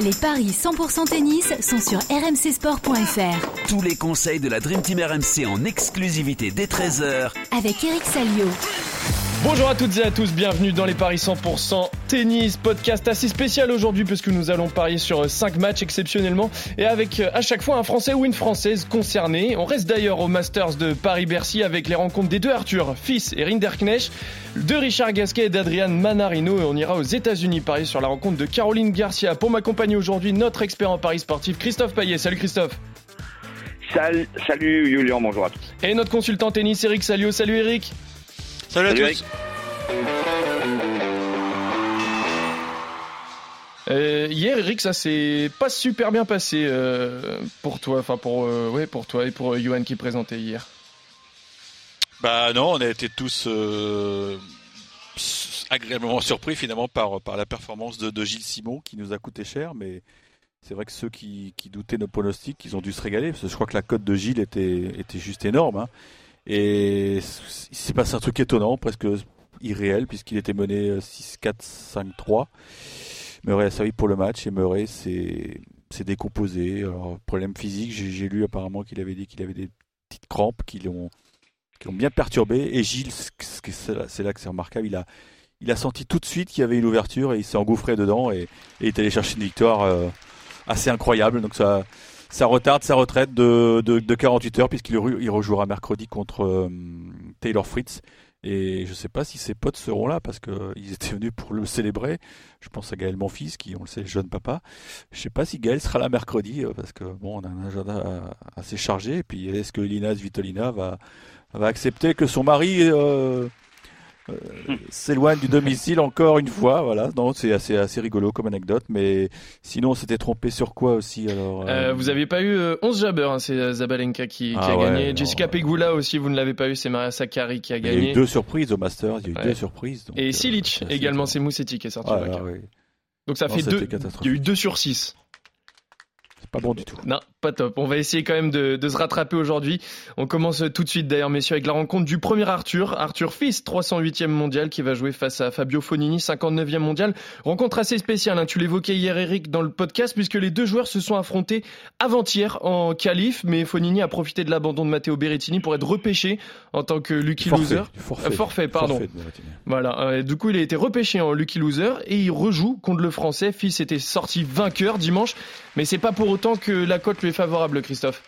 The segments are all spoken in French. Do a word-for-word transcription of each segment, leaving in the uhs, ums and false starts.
Les paris cent pour cent tennis sont sur r m c sport point f r. Tous les conseils de la Dream Team R M C en exclusivité dès treize heures avec Eric Salliot. Bonjour à toutes et à tous, bienvenue dans les paris cent pour cent tennis, podcast assez spécial aujourd'hui puisque nous allons parier sur cinq matchs exceptionnellement et avec à chaque fois un Français ou une Française concernée. On reste d'ailleurs au Masters de Paris-Bercy avec les rencontres des deux Arthur, Fils et Rinderknech, de Richard Gasquet et d'Adrian Mannarino, et on ira aux États-Unis parier sur la rencontre de Caroline Garcia. Pour m'accompagner aujourd'hui, notre expert en paris sportif, Christophe Payet. Salut Christophe. Salut, salut Julien, bonjour à tous. Et notre consultant tennis, Eric Salliot. Salut Eric. Salut à Salut tous. Euh, hier, Eric, ça s'est pas super bien passé euh, pour toi, enfin pour euh, ouais pour toi et pour euh, Yohan qui présentait hier. Bah non, on a été tous euh, agréablement surpris finalement par par la performance de, de Gilles Simon qui nous a coûté cher, mais c'est vrai que ceux qui, qui doutaient nos pronostics, ils ont dû se régaler parce que je crois que la cote de Gilles était était juste énorme. Hein. Et il s'est passé un truc étonnant, presque irréel, puisqu'il était mené six quatre, cinq trois. Murray a servi pour le match et Murray s'est, s'est décomposé. Alors, problème physique, j'ai, j'ai lu apparemment qu'il avait dit qu'il avait des petites crampes qui l'ont, qui l'ont bien perturbé. Et Gilles, c'est là que c'est remarquable, il a, il a senti tout de suite qu'il y avait une ouverture et il s'est engouffré dedans et, et est allé chercher une victoire assez incroyable. Donc ça... Ça retarde sa retraite de, de, de quarante-huit heures puisqu'il il rejouera mercredi contre euh, Taylor Fritz. Et je ne sais pas si ses potes seront là parce qu'ils euh, étaient venus pour le célébrer. Je pense à Gaël Monfils qui, on le sait, jeune papa. Je ne sais pas si Gaël sera là mercredi euh, parce que bon, on a un agenda assez chargé. Et puis est-ce que Elina Svitolina va, va accepter que son mari euh, euh, s'éloigne du domicile encore une fois? Voilà, non, c'est assez, assez rigolo comme anecdote. Mais sinon, on s'était trompé sur quoi aussi alors euh... Euh, vous n'aviez pas eu euh, onze jabbers, hein, c'est Zabalenka qui, ah, qui a ouais, gagné. Non, Jessica euh... Pegula aussi, vous ne l'avez pas eu, c'est Maria Sakkari qui a gagné. Il y a eu deux surprises au Masters, il y a eu ouais. deux surprises. Donc, et Cilic, euh, également, c'est Moussetti qui est sorti. Ah, là, oui. Donc ça non, fait deux. Il y a eu deux sur six. Pas bon du tout. Non, pas top. On va essayer quand même de, de se rattraper aujourd'hui. On commence tout de suite d'ailleurs, messieurs, avec la rencontre du premier Arthur. Arthur Fils, trois cent huitième mondial, qui va jouer face à Fabio Fognini, cinquante-neuvième mondial. Rencontre assez spéciale, hein. Tu l'évoquais hier, Eric, dans le podcast, puisque les deux joueurs se sont affrontés avant-hier en qualif, mais Fognini a profité de l'abandon de Matteo Berrettini pour être repêché en tant que lucky forfait, loser. Forfait, euh, forfait pardon. Forfait voilà. Euh, du coup, il a été repêché en lucky loser et il rejoue contre le Français. Fils était sorti vainqueur dimanche, mais c'est pas pour autant Autant que la cote lui est favorable, Christophe.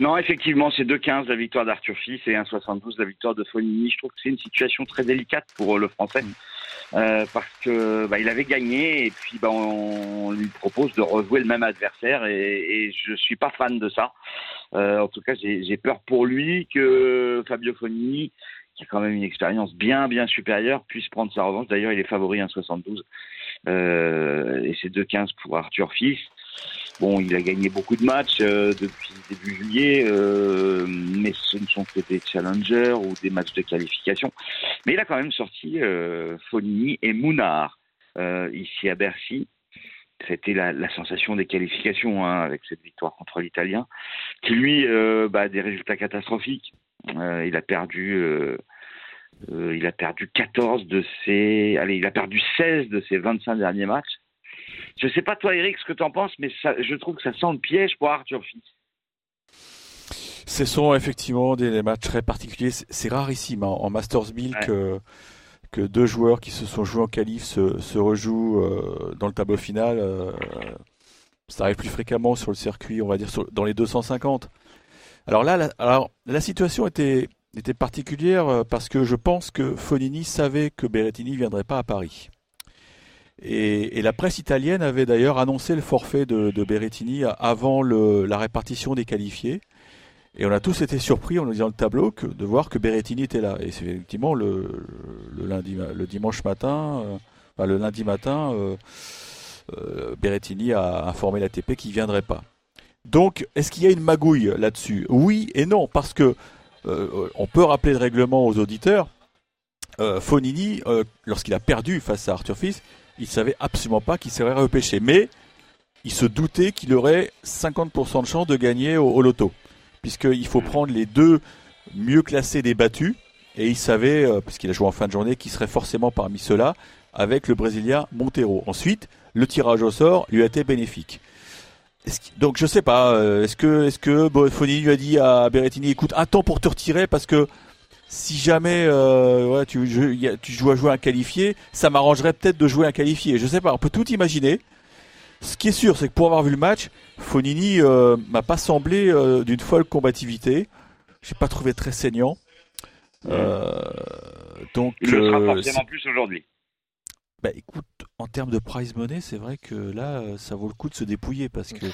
Non, effectivement, c'est deux quinze la victoire d'Arthur Fils et un soixante-douze la victoire de Fognini. Je trouve que c'est une situation très délicate pour le Français euh, parce que bah, il avait gagné et puis bah, on lui propose de rejouer le même adversaire et, et je suis pas fan de ça. Euh, en tout cas, j'ai, j'ai peur pour lui que Fabio Fognini, qui a quand même une expérience bien bien supérieure, puisse prendre sa revanche. D'ailleurs, il est favori un soixante-douze euh, et c'est deux quinze pour Arthur Fils. Bon, il a gagné beaucoup de matchs euh, depuis début juillet, euh, mais ce ne sont que des challengers ou des matchs de qualification. Mais il a quand même sorti euh, Fognini et Mounard euh, ici à Bercy. C'était la, la sensation des qualifications hein, avec cette victoire contre l'Italien, qui lui euh, bah, a des résultats catastrophiques. Euh, il a perdu, euh, euh, il a perdu quatorze de ses, allez, il a perdu seize de ses vingt-cinq derniers matchs. Je sais pas toi Eric ce que t'en penses, mais ça, je trouve que ça sent le piège pour Arthur Fils. Ce sont effectivement des, des matchs très particuliers. C'est, c'est rarissime hein, en Masters mille ouais. que, que deux joueurs qui se sont joués en qualif se, se rejouent euh, dans le tableau final. Euh, ça arrive plus fréquemment sur le circuit, on va dire sur, dans les deux cent cinquante. Alors là, la, alors, la situation était, était particulière parce que je pense que Fognini savait que Berrettini ne viendrait pas à Paris. Et, et la presse italienne avait d'ailleurs annoncé le forfait de, de Berrettini avant le, la répartition des qualifiés. Et on a tous été surpris en lisant le tableau que, de voir que Berrettini était là. Et c'est effectivement le, le, lundi, le dimanche matin, euh, enfin le lundi matin, euh, euh, Berrettini a informé l'A T P qu'il ne viendrait pas. Donc, est-ce qu'il y a une magouille là-dessus ? Oui et non, parce que euh, on peut rappeler le règlement aux auditeurs. Euh, Fognini, euh, lorsqu'il a perdu face à Arthur Fils, il ne savait absolument pas qu'il serait repêché, mais il se doutait qu'il aurait cinquante pour cent de chance de gagner au, au loto, puisqu'il faut prendre les deux mieux classés des battus, et il savait, euh, puisqu'il a joué en fin de journée, qu'il serait forcément parmi ceux-là, avec le Brésilien Montero. Ensuite, le tirage au sort lui a été bénéfique. Donc je sais pas, est-ce que, est-ce que Fognini lui a dit à Berrettini, écoute, attends pour te retirer parce que si jamais euh, ouais, tu, je, tu joues à jouer un qualifié, ça m'arrangerait peut-être de jouer un qualifié. Je sais pas, on peut tout imaginer. Ce qui est sûr, c'est que pour avoir vu le match, Fognini euh, m'a pas semblé euh, d'une folle combativité. J'ai pas trouvé très saignant. Euh, donc, Il le sera forcément euh, plus aujourd'hui. Bah écoute, en termes de prize money, c'est vrai que là, ça vaut le coup de se dépouiller parce que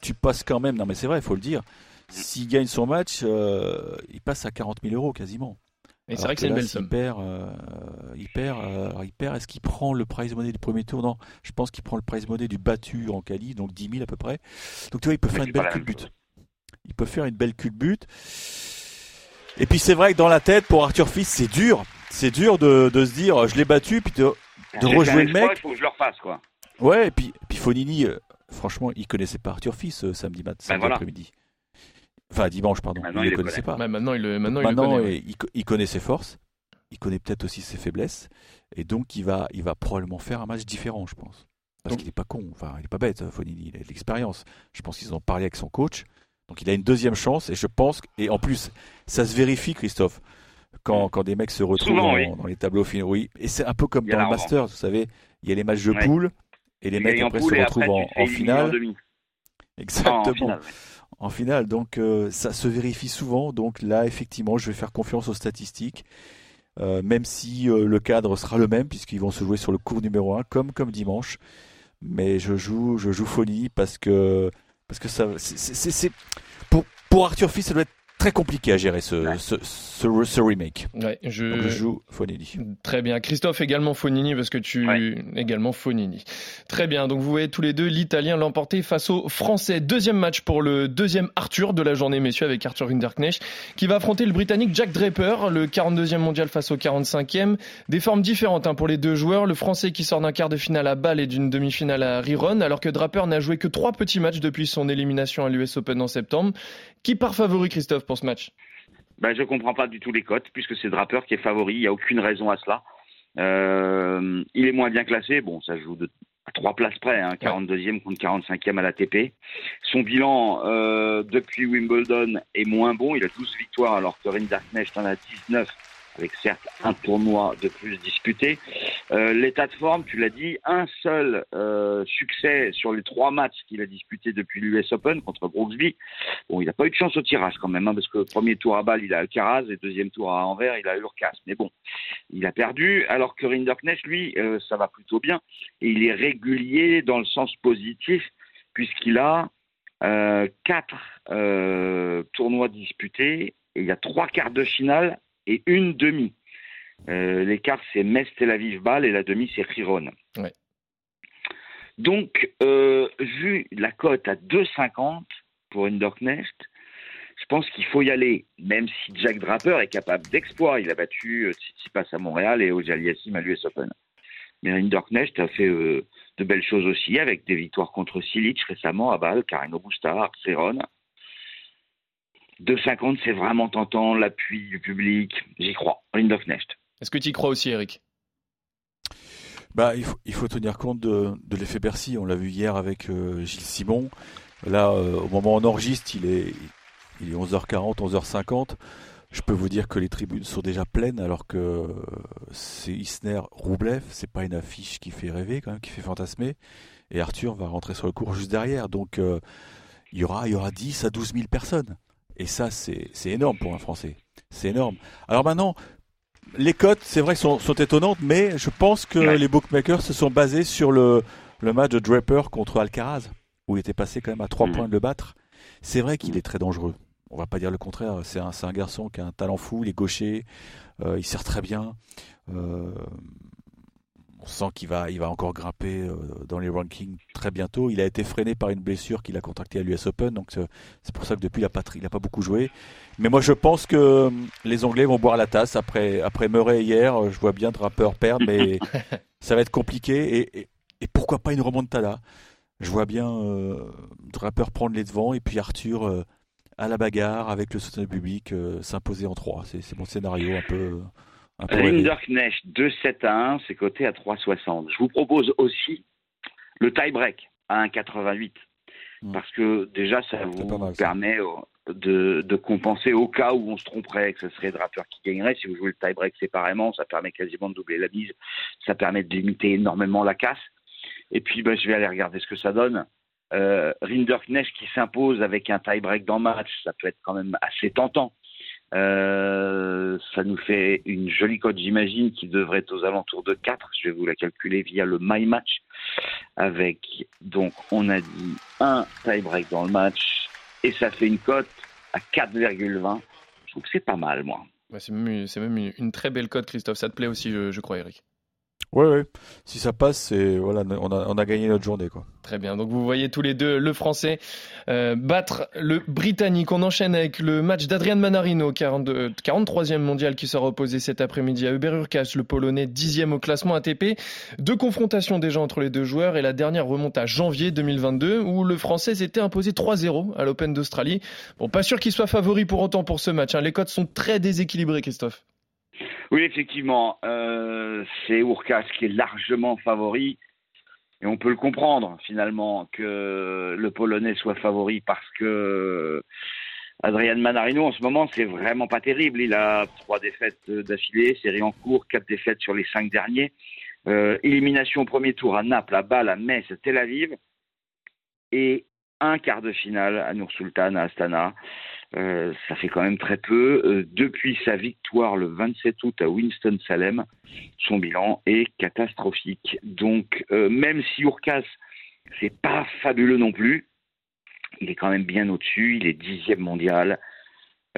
tu passes quand même. Non mais c'est vrai, il faut le dire. S'il gagne son match, euh, il passe à quarante mille euros quasiment. Et c'est vrai que, que c'est là, une belle somme. Il perd, euh, il perd, euh, il perd. Est-ce qu'il prend le prize money du premier tour? Non, je pense qu'il prend le prize money du battu en quali, donc dix mille à peu près. Donc tu vois, il peut mais faire une belle culbute. Il peut faire une belle culbute. Et puis c'est vrai que dans la tête, pour Arthur Fils, c'est dur. C'est dur de, de se dire, je l'ai battu, puis de, de rejouer le mec. Crois, il faut que je le refasse, quoi. Ouais, et puis, puis Fognini, franchement, il connaissait pas Arthur Fils euh, samedi matin, samedi ben voilà. après-midi. Enfin, dimanche, pardon. Maintenant, il ne le connaissait connaît. pas. Bah, maintenant, il le, maintenant, maintenant, il le connaît. Il, il connaît ses forces. Il connaît peut-être aussi ses faiblesses. Et donc, il va, il va probablement faire un match différent, je pense. Parce donc, qu'il n'est pas con. Enfin, il n'est pas bête, Fognini. Il a de l'expérience. Je pense qu'ils en ont parlé avec son coach. Donc, il a une deuxième chance. Et je pense... Et en plus, ça se vérifie, Christophe, quand, quand des mecs se retrouvent souvent, dans, oui. dans les tableaux finaux. Oui. Et c'est un peu comme dans le Masters. Vous savez, il y a les matchs de ouais. poule. Et les et mecs, après, se retrouvent après, en, en, en finale. Exactement. Non, en finale, ouais. En finale, donc euh, ça se vérifie souvent. Donc là, effectivement, je vais faire confiance aux statistiques, euh, même si euh, le cadre sera le même, puisqu'ils vont se jouer sur le cours numéro un, comme, comme dimanche. Mais je joue, je joue Fognini parce que parce que ça, c'est, c'est, c'est pour pour Arthur Fils, ça doit être très compliqué à gérer ce, ouais. ce, ce, ce remake. Ouais, je... Donc je joue Fognini. Très bien. Christophe, également Fognini, parce que tu... Ouais. Également Fognini. Très bien. Donc vous voyez tous les deux l'Italien l'emporter face aux Français. Deuxième match pour le deuxième Arthur de la journée, messieurs, avec Arthur Rinderknech, qui va affronter le Britannique Jack Draper, le quarante-deuxième mondial face au quarante-cinquième. Des formes différentes hein, pour les deux joueurs. Le Français qui sort d'un quart de finale à Bâle et d'une demi-finale à Chiron, alors que Draper n'a joué que trois petits matchs depuis son élimination à l'U S Open en septembre. Qui part favori, Christophe, pour ce match? Ben, je ne comprends pas du tout les cotes, puisque c'est Draper qui est favori. Il n'y a aucune raison à cela. Euh, il est moins bien classé. Bon, ça joue de, à trois places près, hein, quarante-deuxième contre quarante-cinquième à l'A T P. Son bilan euh, depuis Wimbledon est moins bon. Il a douze victoires, alors que Rinderknech en a dix-neuf, avec certes un tournoi de plus disputé. Euh, l'état de forme, tu l'as dit, un seul euh, succès sur les trois matchs qu'il a disputés depuis l'U S Open contre Brooksby. Bon, il n'a pas eu de chance au tirage quand même, hein, parce que premier tour à Bâle, il a Alcaraz, et deuxième tour à Anvers, il a Hurkacz. Mais bon, il a perdu, alors que Rinderknech, lui, euh, ça va plutôt bien. Et il est régulier dans le sens positif, puisqu'il a euh, quatre euh, tournois disputés, et il y a trois quarts de finale et une demi. Euh, les quarts, c'est Metz, Tel Aviv-Bâle, et la demi, c'est Chiron. Ouais. Donc, euh, vu la cote à deux virgule cinquante pour Rinderknech, je pense qu'il faut y aller, même si Jack Draper est capable d'exploit. Il a battu Tsitsipas à Montréal et Auger-Aliassime à l'U S Open. Mais Rinderknech a fait euh, de belles choses aussi, avec des victoires contre Cilic récemment à Bâle, Carreno Busta, Chiron. deux virgule cinquante, c'est vraiment tentant, l'appui du public, j'y crois, Rinderknech. Est-ce que tu y crois aussi, Eric? Bah, il, faut, il faut tenir compte de, de l'effet Bercy, on l'a vu hier avec euh, Gilles Simon. Là, euh, au moment où on enregistre, il est, il est onze heures quarante, onze heures cinquante. Je peux vous dire que les tribunes sont déjà pleines, alors que c'est Isner-Roublev, c'est pas une affiche qui fait rêver, quand même, qui fait fantasmer. Et Arthur va rentrer sur le court juste derrière, donc euh, il, y aura, il y aura dix à douze mille personnes. Et ça, c'est, c'est énorme pour un Français. C'est énorme. Alors maintenant, les cotes, c'est vrai, sont, sont étonnantes, mais je pense que ouais. les bookmakers se sont basés sur le, le match de Draper contre Alcaraz, où il était passé quand même à trois points de le battre. C'est vrai qu'il est très dangereux. On va pas dire le contraire. C'est un, c'est un garçon qui a un talent fou, il est gaucher, euh, il sert très bien. Euh, on sent qu'il va, il va encore grimper euh, dans les rankings très bientôt. Il a été freiné par une blessure qu'il a contractée à l'U S Open, donc c'est, c'est pour ça que depuis, il n'a pas, pas beaucoup joué. Mais moi, je pense que les Anglais vont boire la tasse. Après, après Murray hier, je vois bien Draper perdre, mais ça va être compliqué. Et, et, et pourquoi pas une remontada? Je vois bien euh, Draper prendre les devants et puis Arthur euh, à la bagarre avec le soutien du public euh, s'imposer en trois. C'est, c'est mon scénario un peu... Rinderknech deux sept à un, c'est coté à trois soixante. Je vous propose aussi le tie-break à un quatre-vingt-huit. Mmh. Parce que déjà, ça vous mal, ça. permet de, de compenser au cas où on se tromperait, que ce serait Draper qui gagnerait. Si vous jouez le tie-break séparément, ça permet quasiment de doubler la mise. Ça permet de limiter énormément la casse. Et puis, ben, je vais aller regarder ce que ça donne. Euh, Rinderknech qui s'impose avec un tie-break dans le match, ça peut être quand même assez tentant. Euh, ça nous fait une jolie cote, j'imagine, qui devrait être aux alentours de quatre. Je vais vous la calculer via le My Match. Avec, donc, on a dit un tie-break dans le match et ça fait une cote à quatre virgule vingt. Je trouve que c'est pas mal, moi. Ouais, c'est même, c'est même une, une très belle cote, Christophe. Ça te plaît aussi, je, je crois, Eric. Oui, oui. Si ça passe, c'est, voilà, on, a, on a gagné notre journée, quoi. Très bien. Donc, vous voyez tous les deux le Français euh, battre le Britannique. On enchaîne avec le match d'Adrian Mannarino, quarante-deux, quarante-troisième mondial, qui sera opposé cet après-midi à Hubert Hurkacz, le Polonais, dixième au classement A T P. Deux confrontations déjà entre les deux joueurs et la dernière remonte à janvier deux mille vingt-deux, où le Français s'était imposé trois zéro à l'Open d'Australie. Bon, pas sûr qu'il soit favori pour autant pour ce match, hein. Les cotes sont très déséquilibrées, Christophe. Oui, effectivement, euh, c'est Hurkacz qui est largement favori et on peut le comprendre finalement que le Polonais soit favori parce que Adrian Mannarino en ce moment c'est vraiment pas terrible, il a trois défaites d'affilée, série en cours, quatre défaites sur les cinq derniers, euh, élimination au premier tour à Naples, à Bâle, à Metz, à Tel Aviv et un quart de finale à Nur-Sultan, à Astana. Euh, ça fait quand même très peu. Euh, depuis sa victoire le vingt-sept août à Winston-Salem, son bilan est catastrophique. Donc, euh, même si Hurkacz, c'est pas fabuleux non plus, il est quand même bien au-dessus. Il est dixième mondial.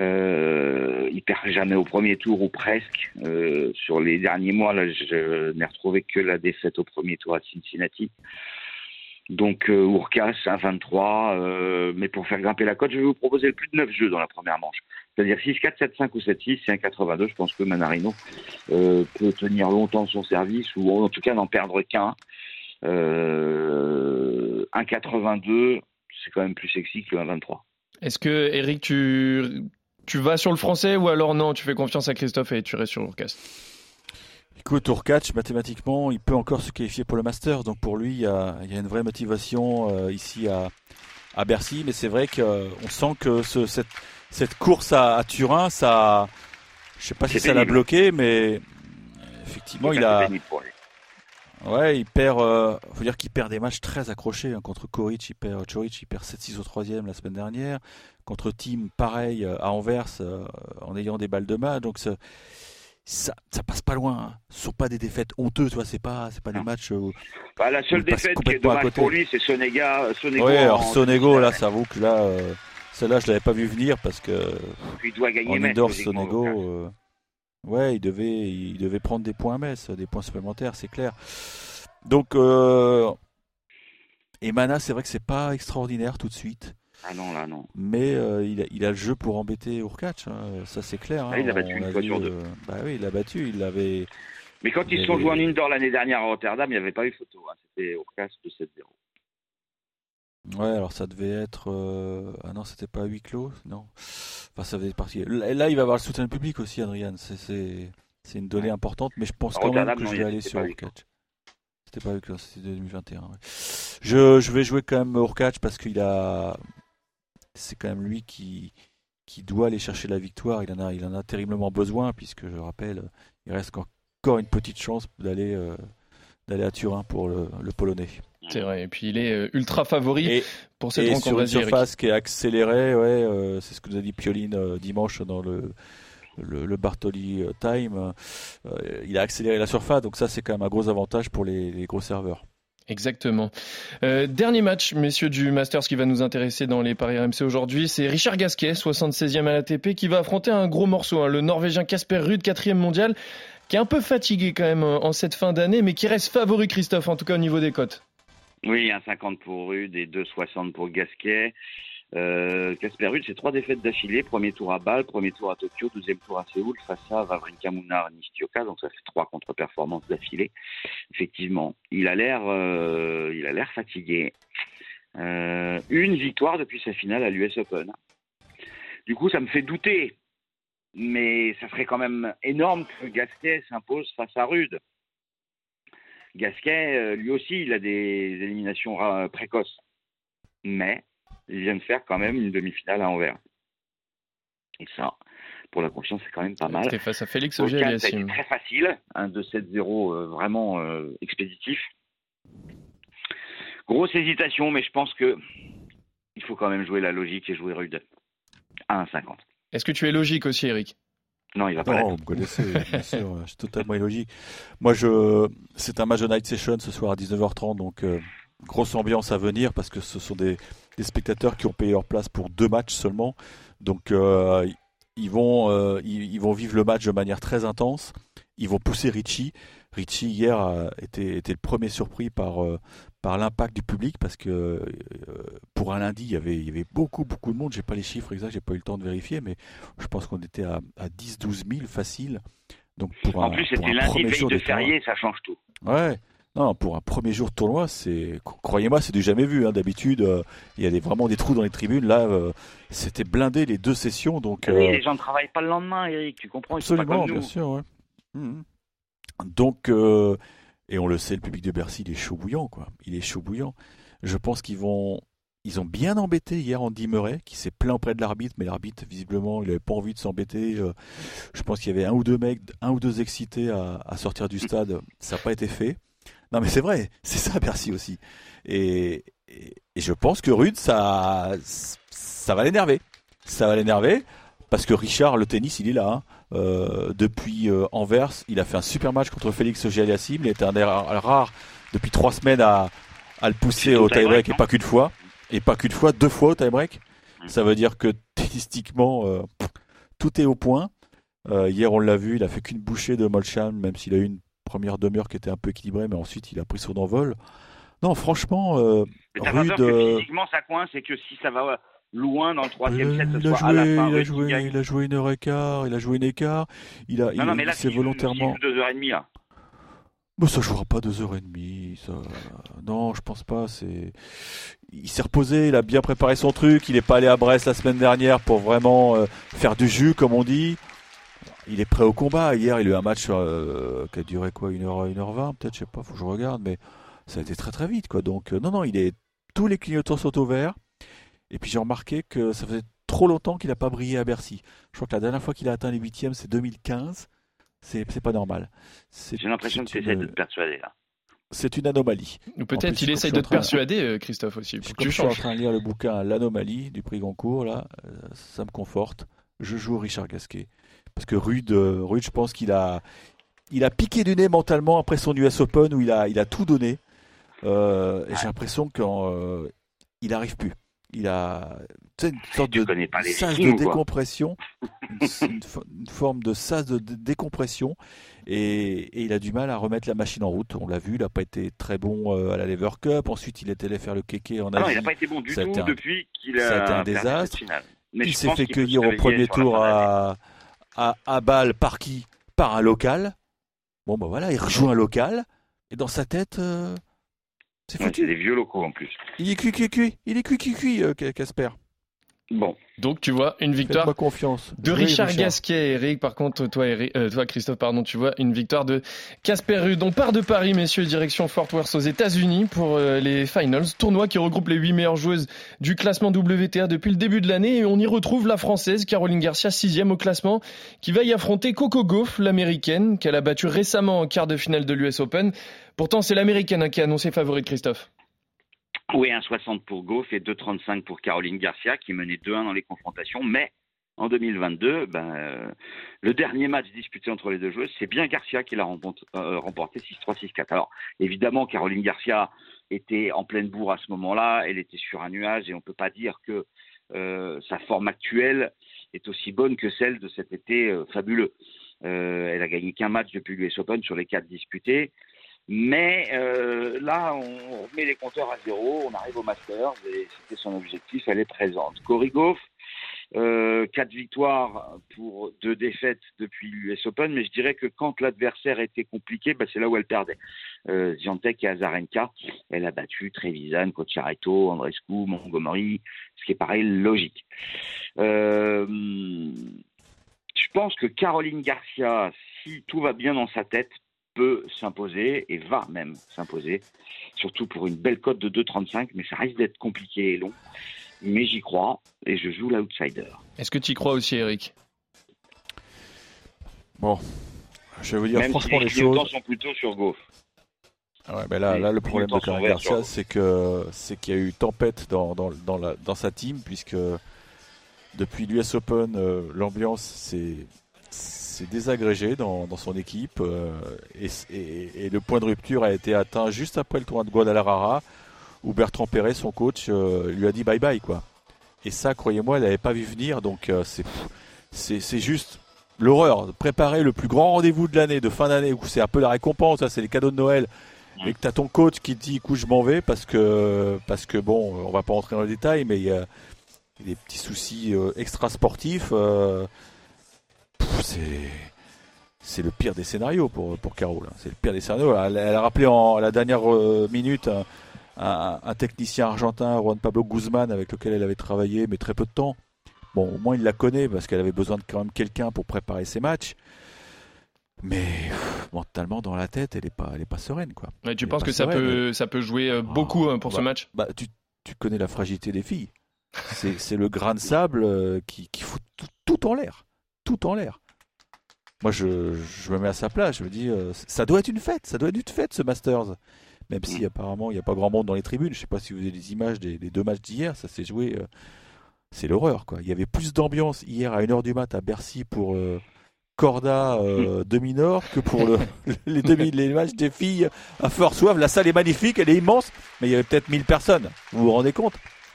Euh, il perd jamais au premier tour ou presque. Euh, sur les derniers mois, là, je n'ai retrouvé que la défaite au premier tour à Cincinnati. Donc euh, Hurkacz, un vingt-trois, euh, mais pour faire grimper la cote, je vais vous proposer le plus de neuf jeux dans la première manche. C'est-à-dire six quatre, sept cinq ou sept six, c'est un quatre-vingt-deux. Je pense que Mannarino euh, peut tenir longtemps son service, ou en tout cas n'en perdre qu'un. Euh, un quatre-vingt-deux, c'est quand même plus sexy que le un vingt-trois. Est-ce que, Eric, tu, tu vas sur le français, ou alors non, tu fais confiance à Christophe et tu restes sur Hurkacz? Écoute, Hurkacz, mathématiquement, il peut encore se qualifier pour le Masters. Donc pour lui, il y a, il y a une vraie motivation euh, ici à, à Bercy. Mais c'est vrai qu'on euh, sent que ce, cette, cette course à, à Turin, ça, je sais pas c'est si pénible. Ça l'a bloqué, mais effectivement, il a. Ouais, il perd. Euh, faut dire qu'il perd des matchs très accrochés hein, contre Coric. Il perd Coric, il perd sept six au troisième la semaine dernière. Contre Tim, pareil à Anvers, euh, en ayant des balles de match. Donc ça. Ça, ça passe pas loin. Hein. Ce sont pas des défaites honteuses, tu vois. C'est pas, c'est pas des matchs. Où bah, la seule défaite qui est dommage pour lui, c'est Sonego. Sonego. Oui, alors Sonego, là, ça vaut que là, euh, celle-là, je l'avais pas vu venir parce que. Il doit gagner Metz. Indoor, Sonego, euh, ouais, il devait, il devait prendre des points à Metz, des points supplémentaires, c'est clair. Donc, euh, et Mana, c'est vrai que c'est pas extraordinaire tout de suite. Ah non, là, non. Mais euh, il, a, il a le jeu pour embêter Hurkacz, hein. Ça c'est clair. Hein. Ah, il l'a battu on, on une fois sur deux. Bah oui, il l'a battu, il l'avait... Mais quand il ils se sont avait... joués en indoor l'année dernière à Rotterdam, il n'y avait pas eu photo, hein. C'était Hurkacz de sept zéro. Ouais, alors ça devait être... Euh... Ah non, c'était pas à huis clos, non. Enfin, ça faisait partie... Là, il va avoir le soutien du public aussi, Adrian, c'est, c'est... c'est une donnée importante, mais je pense alors, quand même que non, je vais aller sur Hurkacz. C'était pas à huis clos, c'était deux mille vingt et un, ouais. Je, je vais jouer quand même Hurkacz parce qu'il a... C'est quand même lui qui, qui doit aller chercher la victoire. Il en a, il en a terriblement besoin, puisque je rappelle, il reste encore une petite chance d'aller, euh, d'aller à Turin pour le, le Polonais. C'est vrai. Et puis il est ultra favori et, pour cette rencontre. Et sur une surface qui est accélérée, ouais, euh, c'est ce que nous a dit Pioline euh, dimanche dans le, le, le Bartoli Time. Euh, il a accéléré la surface, donc ça c'est quand même un gros avantage pour les, les gros serveurs. Exactement. Euh, dernier match, messieurs, du Masters qui va nous intéresser dans les paris R M C aujourd'hui, c'est Richard Gasquet, soixante-seizième à l'A T P, qui va affronter un gros morceau, hein, le Norvégien Casper Ruud, quatrième mondial, qui est un peu fatigué quand même en cette fin d'année, mais qui reste favori, Christophe, en tout cas au niveau des cotes. Oui, un cinquante pour Ruud et deux soixante pour Gasquet. Euh, Casper Ruud, c'est trois défaites d'affilée, premier tour à Bâle, premier tour à Tokyo, deuxième tour à Séoul, face à Wawrinka, Munar, Nishioka, donc ça fait trois contre-performances d'affilée. Effectivement, il a l'air, euh, il a l'air fatigué. Euh, une victoire depuis sa finale à l'U S Open. Du coup, ça me fait douter mais ça serait quand même énorme que Gasquet s'impose face à Ruud. Gasquet, lui aussi, il a des éliminations précoces, mais il vient de faire quand même une demi-finale à Anvers. Et ça, pour la confiance, c'est quand même pas mal. C'était face à Félix Auger-Aliassime. C'était très facile, un deux sept zéro euh, vraiment euh, expéditif. Grosse hésitation, mais je pense que il faut quand même jouer la logique et jouer Ruud à un cinquante. Est-ce que tu es logique aussi, Eric ? Non, il va pas. Non, vous me connaissez, bien sûr, je suis totalement illogique. Moi, je, c'est un match de night session ce soir à dix-neuf heures trente, donc euh, grosse ambiance à venir parce que ce sont des, des spectateurs qui ont payé leur place pour deux matchs seulement, donc euh, ils vont, euh, ils, ils vont vivre le match de manière très intense. Ils vont pousser Richie. Richie hier a été, était le premier surpris par euh, par l'impact du public parce que euh, pour un lundi il y avait il y avait beaucoup beaucoup de monde. J'ai pas les chiffres exacts, j'ai pas eu le temps de vérifier, mais je pense qu'on était à, à dix à douze mille facile. Donc pour en un, plus pour c'était un lundi veille de férié, ça change tout. Ouais. Non, pour un premier jour de tournoi, c'est, croyez-moi, c'est du jamais vu. Hein. D'habitude, euh, il y a des, vraiment des trous dans les tribunes. Là, euh, c'était blindé les deux sessions. Donc euh... oui, les gens ne travaillent pas le lendemain, Eric. Tu comprends ? Absolument, ils sont pas comme nous. Bien sûr. Ouais. Mmh. Donc, euh, et on le sait, le public de Bercy, il est chaud bouillant, quoi. Il est chaud bouillant. Je pense qu'ils vont, ils ont bien embêté hier Andy Murray, qui s'est plaint auprès de l'arbitre, mais l'arbitre, visiblement, il n'avait pas envie de s'embêter. Je, je pense qu'il y avait un ou deux mecs, un ou deux excités à, à sortir du stade. Ça n'a pas été fait. Non, mais c'est vrai, c'est ça Bercy aussi. Et, et, et je pense que Ruud, ça, ça va l'énerver. Ça va l'énerver. Parce que Richard, le tennis, il est là. Hein. Euh, depuis euh, Anvers, il a fait un super match contre Félix Auger-Aliassime. Il était un des rares, rares depuis trois semaines à, à le pousser au tie-break et pas qu'une fois. Et pas qu'une fois, deux fois au tie-break. Ça veut dire que tennistiquement, euh, tout est au point. Euh, hier, on l'a vu, il a fait qu'une bouchée de Molchan, même s'il a eu une première demi-heure qui était un peu équilibrée, mais ensuite il a pris son envol. Non, franchement, euh, Ruud. Que physiquement, ça coince et que si ça va loin dans le troisième set, ce soir à la fin, il a joué, il a joué une heure et quart, il a joué une écart, il a, non, il, non, mais là, il s'est si volontairement. Si deux heures et demie là. Mais ça jouera pas deux heures et demie. Ça... Non, je pense pas. C'est, il s'est reposé, il a bien préparé son truc. Il est pas allé à Brest la semaine dernière pour vraiment euh, faire du jus, comme on dit. Il est prêt au combat. Hier, il a eu un match euh, qui a duré quoi, une heure, une heure vingt, peut-être, je sais pas, faut que je regarde, mais ça a été très très vite, quoi. Donc euh, non, non, il est tous les clignotants sont au vert. Et puis j'ai remarqué que ça faisait trop longtemps qu'il n'a pas brillé à Bercy. Je crois que la dernière fois qu'il a atteint les huitièmes, c'est deux mille quinze. C'est, c'est pas normal. C'est, j'ai l'impression que tu essaies une... de te persuader là. C'est une anomalie. Ou peut-être plus, il essaye de te persuader, euh, Christophe aussi. Pour que tu changes. Je suis en train de lire le bouquin L'anomalie du prix Goncourt là, euh, ça me conforte. Je joue Richard Gasquet. Parce que Ruud, euh, Ruud, je pense qu'il a, il a piqué du nez mentalement après son U S Open où il a, il a tout donné. Euh, et j'ai l'impression qu'il euh, n'arrive plus. Il a une sorte de sas de décompression, une, une, une forme de sas de décompression. Et, et il a du mal à remettre la machine en route. On l'a vu, il n'a pas été très bon à la Lever Cup. Ensuite, il est allé faire le kéké en Asie. Ah non, il n'a pas été bon du ça tout un, depuis qu'il a. Ça a été un désastre. Mais il s'est fait cueillir au premier tour à. À, à Bâle, par qui ? Par un local. Bon, ben voilà, il rejoint un local. Et dans sa tête, euh, c'est foutu. Ouais, c'est des vieux locaux en plus. Il est cuit, cuit, cuit. Il est cuit, cuit, cuit, euh, Casper. Bon. Donc, tu vois, une victoire Faites-moi confiance. de oui, Richard, Richard Gasquet, Eric. Par contre, toi, Eric, euh, toi, Christophe, pardon, tu vois une victoire de Casper Ruud. On part de Paris, messieurs, direction Fort Worth aux États-Unis pour euh, les finals. Tournoi qui regroupe les huit meilleures joueuses du classement W T A depuis le début de l'année. Et on y retrouve la Française, Caroline Garcia, sixième au classement, qui va y affronter Coco Gauff, l'Américaine, qu'elle a battue récemment en quart de finale de l'U S Open. Pourtant, c'est l'Américaine hein, qui a annoncé favorite, Christophe. Oui, un soixante pour Gauff et deux trente-cinq pour Caroline Garcia qui menait deux un dans les confrontations. Mais en deux mille vingt-deux, ben, euh, le dernier match disputé entre les deux joueuses, c'est bien Garcia qui l'a remporté, euh, remporté six trois six quatre. Alors évidemment, Caroline Garcia était en pleine bourre à ce moment-là. Elle était sur un nuage et on ne peut pas dire que euh, sa forme actuelle est aussi bonne que celle de cet été euh, fabuleux. Euh, elle a gagné qu'un match depuis l'U S Open sur les quatre disputés. Mais euh, là, on remet les compteurs à zéro, on arrive au Masters, et c'était son objectif, elle est présente. Coric, euh, quatre victoires pour deux défaites depuis l'U S Open, mais je dirais que quand l'adversaire était compliqué, bah, c'est là où elle perdait. Euh, Ziantec et Azarenka, elle a battu Trevisan, Cocciaretto, Andreescu, Montgomery, ce qui est pareil, logique. Euh... Je pense que Caroline Garcia, si tout va bien dans sa tête, peut s'imposer et va même s'imposer, surtout pour une belle cote de deux virgule trente-cinq, mais ça risque d'être compliqué et long. Mais j'y crois et je joue l'outsider. Est-ce que tu y crois aussi, Eric? Bon, je vais vous dire même franchement si les, les choses. Les temps sont plutôt sur Gauff. Ah ouais, mais là, là, le problème de Caroline Garcia, c'est que c'est qu'il y a eu tempête dans dans dans, la, dans sa team, puisque depuis l'U S Open, euh, l'ambiance c'est c'est désagrégé dans, dans son équipe euh, et, et, et le point de rupture a été atteint juste après le tournoi de Guadalajara où Bertrand Perret, son coach, euh, lui a dit bye bye quoi. Et ça, croyez-moi, elle n'avait pas vu venir, donc euh, c'est, c'est c'est juste l'horreur. Préparer le plus grand rendez-vous de l'année, de fin d'année, où c'est un peu la récompense, hein, c'est les cadeaux de Noël, et que t'as ton coach qui dit écoute je m'en vais parce que parce que bon, on va pas entrer dans le détail, mais il y a des petits soucis euh, extra sportifs. Euh, C'est, c'est le pire des scénarios pour, pour Caro. Là. C'est le pire des scénarios. Elle, elle a rappelé en à la dernière minute un, un, un technicien argentin, Juan Pablo Guzman, avec lequel elle avait travaillé, mais très peu de temps. Bon, au moins il la connaît parce qu'elle avait besoin de quand même quelqu'un pour préparer ses matchs. Mais pff, mentalement, dans la tête, elle n'est pas, elle est pas sereine. Quoi. Mais tu elle penses que sereine, ça, peut, mais... ça peut jouer beaucoup ah, pour bah, ce match bah, tu, tu connais la fragilité des filles. C'est, c'est le grain de sable qui, qui fout tout, tout en l'air. Tout en l'air. Moi, je, je me mets à sa place. Je me dis, euh, ça doit être une fête. Ça doit être une fête, ce Masters. Même si, apparemment, il n'y a pas grand monde dans les tribunes. Je ne sais pas si vous avez des images des, des deux matchs d'hier. Ça s'est joué... Euh, c'est l'horreur, quoi. Il y avait plus d'ambiance hier à une heure du mat' à Bercy pour euh, Corda euh, demi-nord que pour le, les, demi, les matchs des filles à Fort Worth. La salle est magnifique, elle est immense, mais il y avait peut-être mille personnes. Vous vous rendez compte?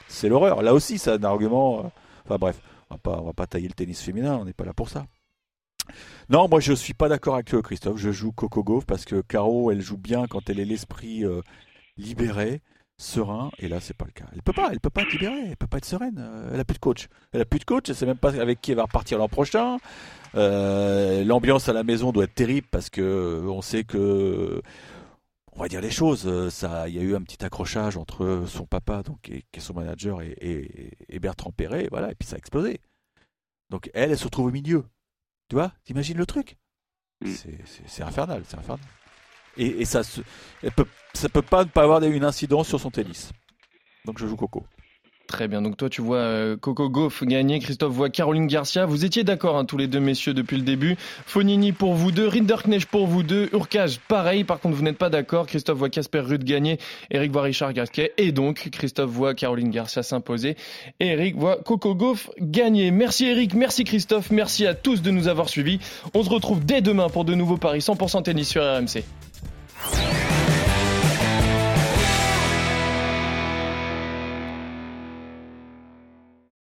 C'est l'horreur. Là aussi, c'est un argument... Euh, enfin, bref. On va pas, on va pas tailler le tennis féminin, on n'est pas là pour ça. Non, moi je suis pas d'accord avec toi, Christophe. Je joue Coco Gauff parce que Caro, elle joue bien quand elle est l'esprit euh, libéré, serein. Et là, c'est pas le cas. Elle peut pas, elle peut pas être libérée, elle peut pas être sereine. Elle a plus de coach. Elle a plus de coach. Elle sait même pas avec qui elle va repartir l'an prochain. Euh, l'ambiance à la maison doit être terrible parce que on sait que. On va dire les choses, ça, il y a eu un petit accrochage entre son papa, donc, qui est son manager, et, et, et Bertrand Perret, voilà, et puis ça a explosé. Donc elle, elle se retrouve au milieu. Tu vois, t'imagines le truc ? C'est, c'est, c'est infernal, c'est infernal. Et, et ça ne peut, ça peut pas ne pas avoir une incidence sur son tennis. Donc je joue Coco. Très bien, donc toi tu vois Coco Gauff gagner, Christophe voit Caroline Garcia. Vous étiez d'accord hein, tous les deux messieurs depuis le début. Fognini pour vous deux, Rinderknech pour vous deux, Hurkacz pareil, par contre vous n'êtes pas d'accord. Christophe voit Casper Ruud gagner, Eric voit Richard Gasquet et donc Christophe voit Caroline Garcia s'imposer et Eric voit Coco Gauff gagner. Merci Eric, merci Christophe, merci à tous de nous avoir suivis. On se retrouve dès demain pour de nouveaux paris cent pour cent tennis sur R M C.